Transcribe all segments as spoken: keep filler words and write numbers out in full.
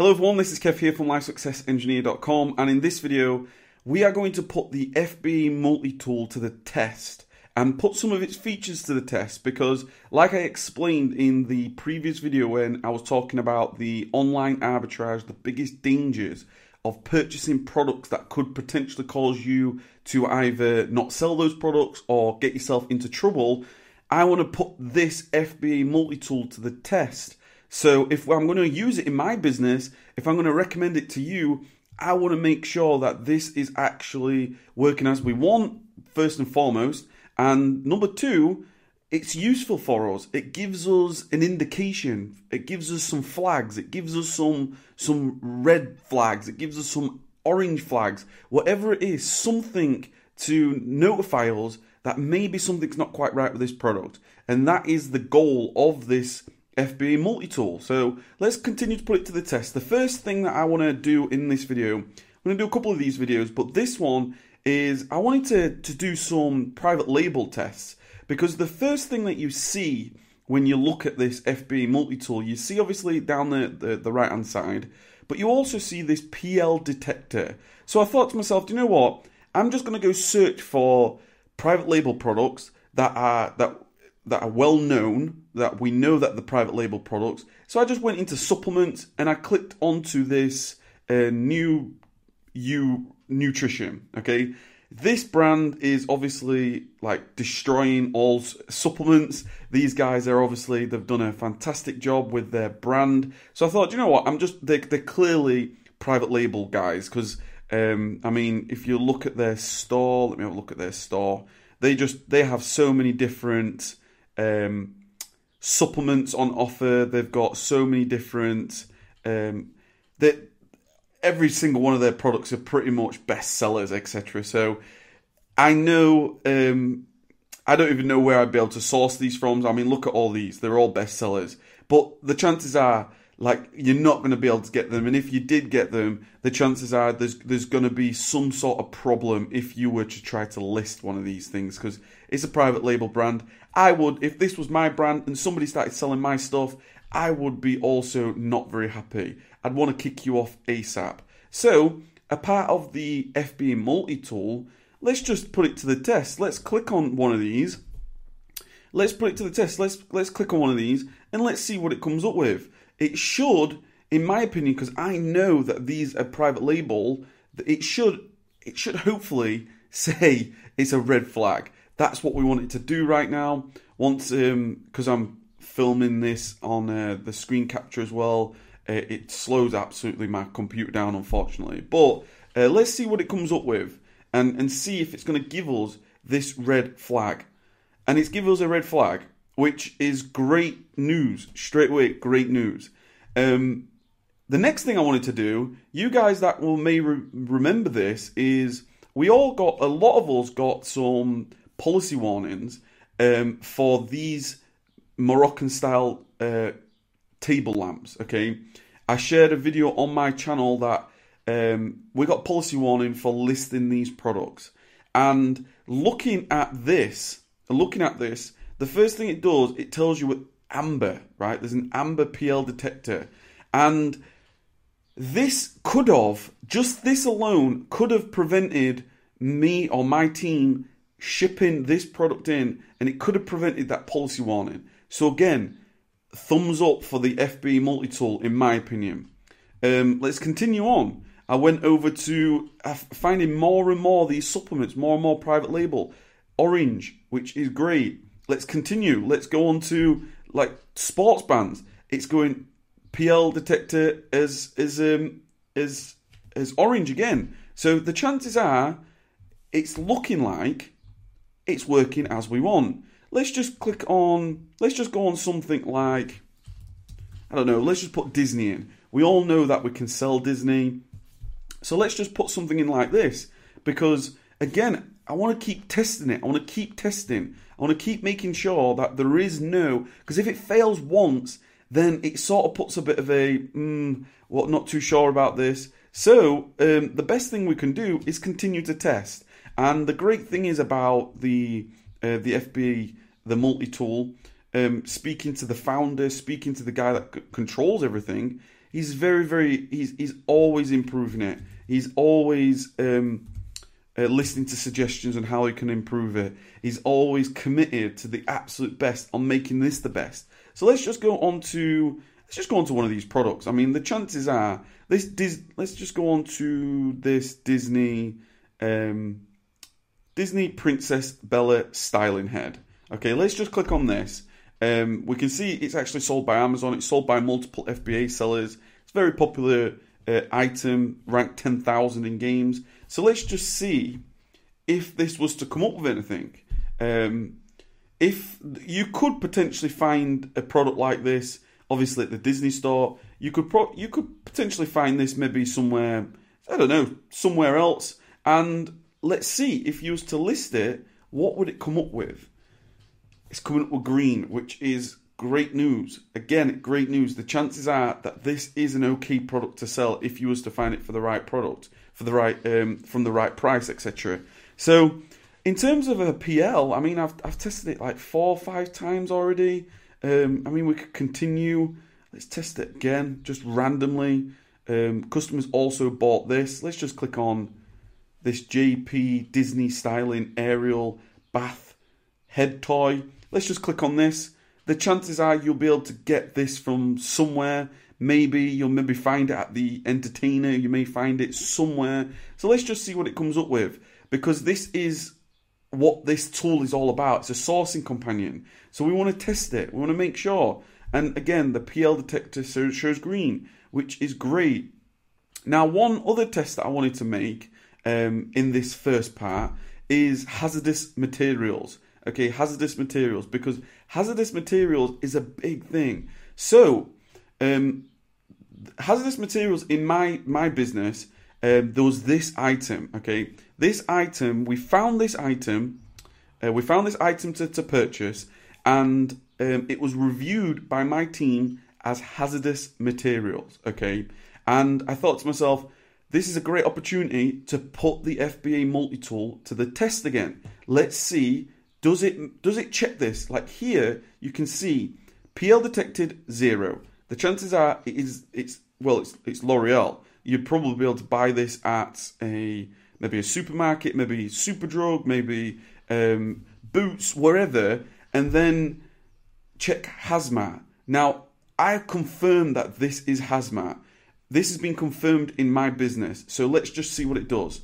Hello everyone, this is Kev here from life success engineer dot com, and in this video we are going to put the F B A multi-tool to the test and put some of its features to the test, because like I explained in the previous video when I was talking about the online arbitrage, the biggest dangers of purchasing products that could potentially cause you to either not sell those products or get yourself into trouble, I want to put this F B A multi-tool to the test. So if I'm going to use it in my business, if I'm going to recommend it to you, I want to make sure that this is actually working as we want, first and foremost. And number two, it's useful for us. It gives us an indication. It gives us some flags. It gives us some, some red flags. It gives us some orange flags. Whatever it is, something to notify us that maybe something's not quite right with this product. And that is the goal of this F B A multi-tool. So let's continue to put it to the test. The first thing that I want to do in this video, I'm going to do a couple of these videos, but this one is I wanted to, to do some private label tests, because the first thing that you see when you look at this F B A multi-tool, you see obviously down the, the, the right hand side, but you also see this P L detector. So I thought to myself, do you know what? I'm just going to go search for private label products that are, that that are well known, that we know that the private label products. So I just went into supplements and I clicked onto this uh, New U Nutrition, okay? This brand is obviously like destroying all supplements. These guys are obviously, they've done a fantastic job with their brand. So I thought, you know what? I'm just, they're, they're clearly private label guys, because um, I mean, if you look at their store, let me have a look at their store. They just, they have so many different Um, supplements on offer. They've got so many different um, that every single one of their products are pretty much best sellers, et cetera. So I know um, I don't even know where I'd be able to source these from. I mean, look at all these; they're all best sellers. But the chances are, like, you're not going to be able to get them, and if you did get them, the chances are there's there's going to be some sort of problem if you were to try to list one of these things, because it's a private label brand. I would, if this was my brand and somebody started selling my stuff, I would be also not very happy. I'd want to kick you off ASAP. So, a part of the F B A multi-tool, let's just put it to the test. Let's click on one of these. Let's put it to the test. Let's let's click on one of these and let's see what it comes up with. It should, in my opinion, because I know that these are private label, it should it should hopefully say it's a red flag. That's what we want it to do right now. Once, um, because I'm filming this on uh, the screen capture as well, uh, it slows absolutely my computer down, unfortunately. But uh, let's see what it comes up with, and and see if it's going to give us this red flag. And it's given us a red flag, which is great news straight away. Great news. Um, the next thing I wanted to do, you guys that will may re remember this, is we all got a lot of us got some policy warnings um, for these Moroccan style uh, table lamps, okay? I shared a video on my channel that um, we got policy warning for listing these products. And looking at this, looking at this, the first thing it does, it tells you amber, right? There's an amber P L detector. And this could have, just this alone, could have prevented me or my team shipping this product in, and it could have prevented that policy warning. So again, thumbs up for the F B A multi-tool, in my opinion. Um, let's continue on. I went over to uh, finding more and more these supplements, more and more private label. Orange, which is great. Let's continue. Let's go on to like sports bands. It's going P L detector as as um as as orange again. So the chances are it's looking like it's working as we want. Let's just click on, let's just go on something like, I don't know, let's just put Disney in. We all know that we can sell Disney. So let's just put something in like this, because again, I want to keep testing it. I want to keep testing. I want to keep making sure that there is no, because if it fails once, then it sort of puts a bit of a, mm, what, well, not too sure about this. So um, the best thing we can do is continue to test. And the great thing is about the uh, the F B A, the multi-tool, um, speaking to the founder, speaking to the guy that c controls everything, he's very, very, he's, he's always improving it. He's always um, uh, listening to suggestions on how he can improve it. He's always committed to the absolute best on making this the best. So let's just go on to, let's just go on to one of these products. I mean, the chances are, this Dis, let's just go on to this Disney, um, Disney Princess Bella styling head. Okay, let's just click on this. Um, we can see it's actually sold by Amazon. It's sold by multiple F B A sellers. It's a very popular uh, item, ranked ten thousand in games. So let's just see if this was to come up with anything. Um, if you could potentially find a product like this, obviously at the Disney store, you could pro- you could potentially find this maybe somewhere, I don't know, somewhere else. And let's see if you was to list it, what would it come up with? It's coming up with green, which is great news. Again, great news. The chances are that this is an okay product to sell if you was to find it for the right product, for the right um, from the right price, et cetera. So, in terms of a P L, I mean, I've I've tested it like four or five times already. Um, I mean, we could continue. Let's test it again, just randomly. Um, customers also bought this. Let's just click on this J P Disney styling aerial bath head toy. Let's just click on this. The chances are you'll be able to get this from somewhere. Maybe you'll maybe find it at the entertainer. You may find it somewhere. So let's just see what it comes up with, because this is what this tool is all about. It's a sourcing companion. So we want to test it. We want to make sure. And again, the P L detector shows green, which is great. Now, one other test that I wanted to make um, in this first part is hazardous materials. Okay, hazardous materials, because hazardous materials is a big thing. So, um, hazardous materials in my, my business, um, there was this item, okay? This item, we found this item, uh, we found this item to, to purchase, and um, it was reviewed by my team as hazardous materials, okay? And I thought to myself, this is a great opportunity to put the F B A multi-tool to the test again. Let's see. Does it does it check this? Like here, you can see P L detected zero. The chances are it is it's well it's it's L'Oreal. You'd probably be able to buy this at a maybe a supermarket, maybe Superdrug, maybe um, Boots, wherever, and then check hazmat. Now I confirmed that this is hazmat. This has been confirmed in my business. So let's just see what it does.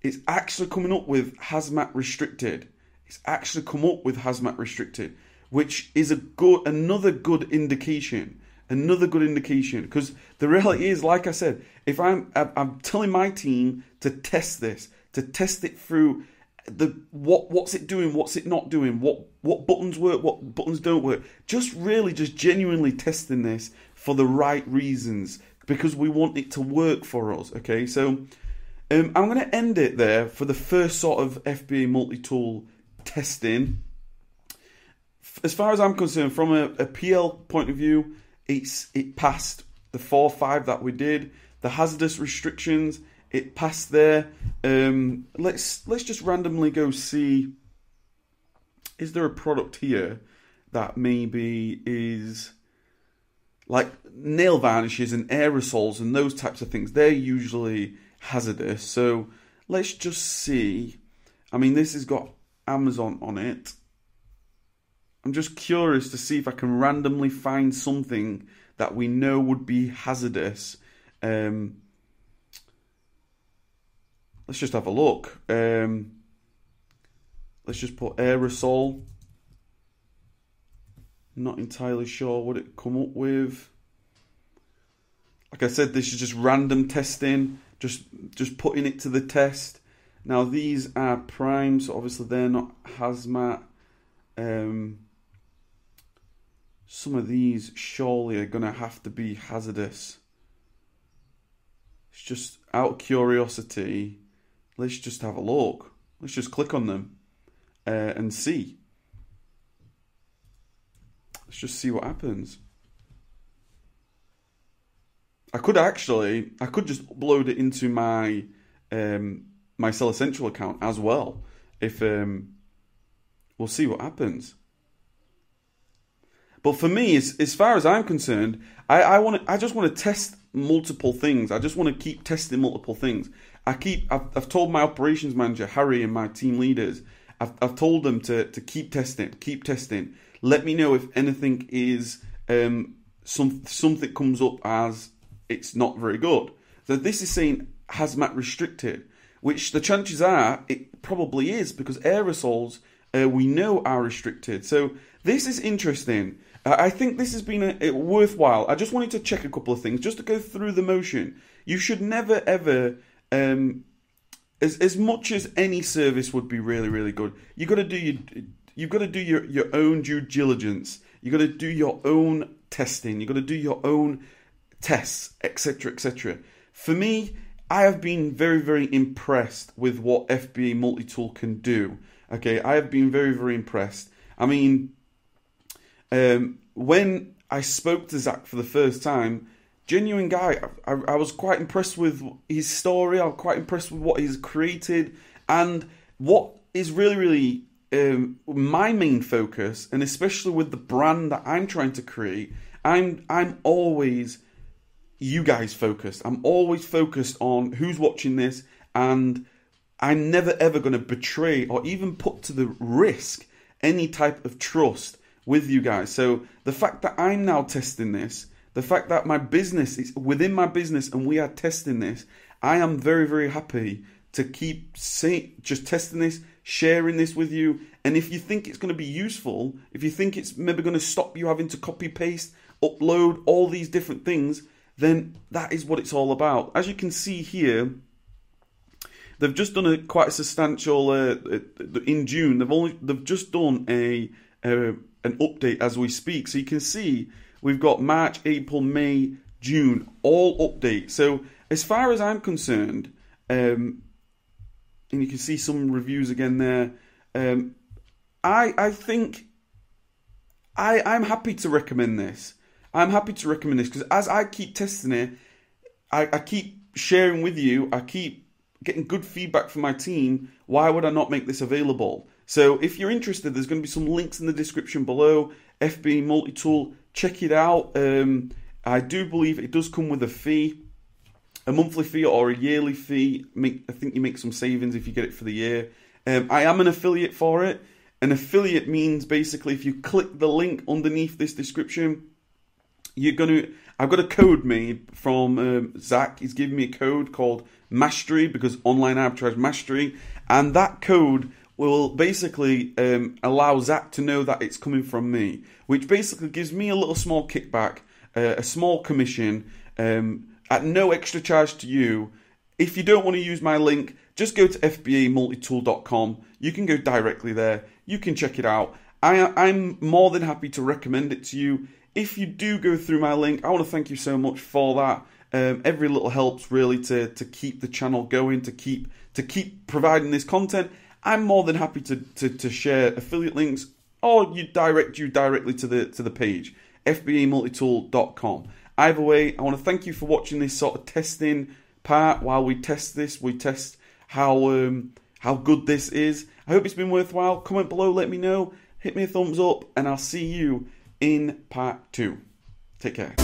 It's actually coming up with hazmat restricted. It's actually come up with hazmat restricted, which is a good, another good indication, another good indication. Because the reality is, like I said, if I'm, I'm telling my team to test this, to test it through the what, what's it doing, what's it not doing, what, what buttons work, what buttons don't work. Just really, just genuinely testing this for the right reasons, because we want it to work for us. Okay, so um, I'm going to end it there for the first sort of F B A multi-tool testing. As far as I'm concerned, from a, a P L point of view, it's it passed the four five that we did. The hazardous restrictions, it passed there. Um, let's let's just randomly go see. Is there a product here that maybe is like nail varnishes and aerosols and those types of things? They're usually hazardous. So let's just see. I mean, this has got Amazon on it. I'm just curious to see if I can randomly find something that we know would be hazardous. Um, let's just have a look. Um, let's just put aerosol. Not entirely sure what it come up with. Like I said, this is just random testing, just just putting it to the test. Now, these are prime, so obviously they're not hazmat. Um, some of these surely are going to have to be hazardous. It's just out of curiosity. Let's just have a look. Let's just click on them uh, and see. Let's just see what happens. I could actually, I could just upload it into my... Um, my Seller Central account as well. If um, we'll see what happens. But for me, as, as far as I'm concerned, I, I want to, I just want to test multiple things. I just want to keep testing multiple things. I keep, I've, I've told my operations manager, Harry, and my team leaders, I've, I've told them to, to keep testing, keep testing. Let me know if anything is, um, some, something comes up as it's not very good. So this is saying hazmat restricted, which the chances are it probably is, because aerosols, uh, we know, are restricted. So this is interesting. Uh, I think this has been a, a worthwhile. I just wanted to check a couple of things just to go through the motion. You should never, ever... Um, as as much as any service would be really, really good, you got to do your you've got to do your, your own due diligence. You got to do your own testing. You got to do your own tests, et cetera, et cetera. For me, I have been very, very impressed with what F B A multi-tool can do. Okay, I have been very, very impressed. I mean, um, when I spoke to Zach for the first time. Genuine guy. I, I, I was quite impressed with his story. I'm quite impressed with what he's created. And what is really, really um, my main focus, and especially with the brand that I'm trying to create, I'm I'm always you guys focused. I'm always focused on who's watching this, and I'm never, ever going to betray or even put to the risk any type of trust with you guys. So the fact that I'm now testing this, the fact that my business is within my business and we are testing this, I am very, very happy to keep say, just testing this, sharing this with you. And if you think it's going to be useful, if you think it's maybe going to stop you having to copy, paste, upload all these different things, then that is what it's all about. As you can see here, they've just done a quite a substantial, uh, in June, they've only they've just done a uh, an update as we speak. So you can see, we've got March, April, May, June, all updates. So as far as I'm concerned, um, and you can see some reviews again there, um, I I think I, I'm happy to recommend this. I'm happy to recommend this because as I keep testing it, I, I keep sharing with you, I keep getting good feedback from my team. Why would I not make this available? So if you're interested, there's going to be some links in the description below. F B A multi-tool. Check it out. Um, I do believe it does come with a fee, a monthly fee or a yearly fee. Make, I think you make some savings if you get it for the year. Um, I am an affiliate for it. An affiliate means basically if you click the link underneath this description, you're gonna. I've got a code made from um, Zach. He's giving me a code called Mastery, because online arbitrage mastery, and that code will basically um, allow Zach to know that it's coming from me, which basically gives me a little small kickback, uh, a small commission, um, at no extra charge to you. If you don't want to use my link, just go to f b a multi tool dot com. You can go directly there. You can check it out. I, I'm more than happy to recommend it to you. If you do go through my link, I want to thank you so much for that. Um, every little helps really to to keep the channel going, to keep to keep providing this content. I'm more than happy to, to, to share affiliate links, or you direct you directly to the to the page, f b a multi tool dot com. Either way, I want to thank you for watching this sort of testing part. While we test this, we test how um, how good this is. I hope it's been worthwhile. Comment below, let me know. Hit me a thumbs up, and I'll see you in part two. Take care.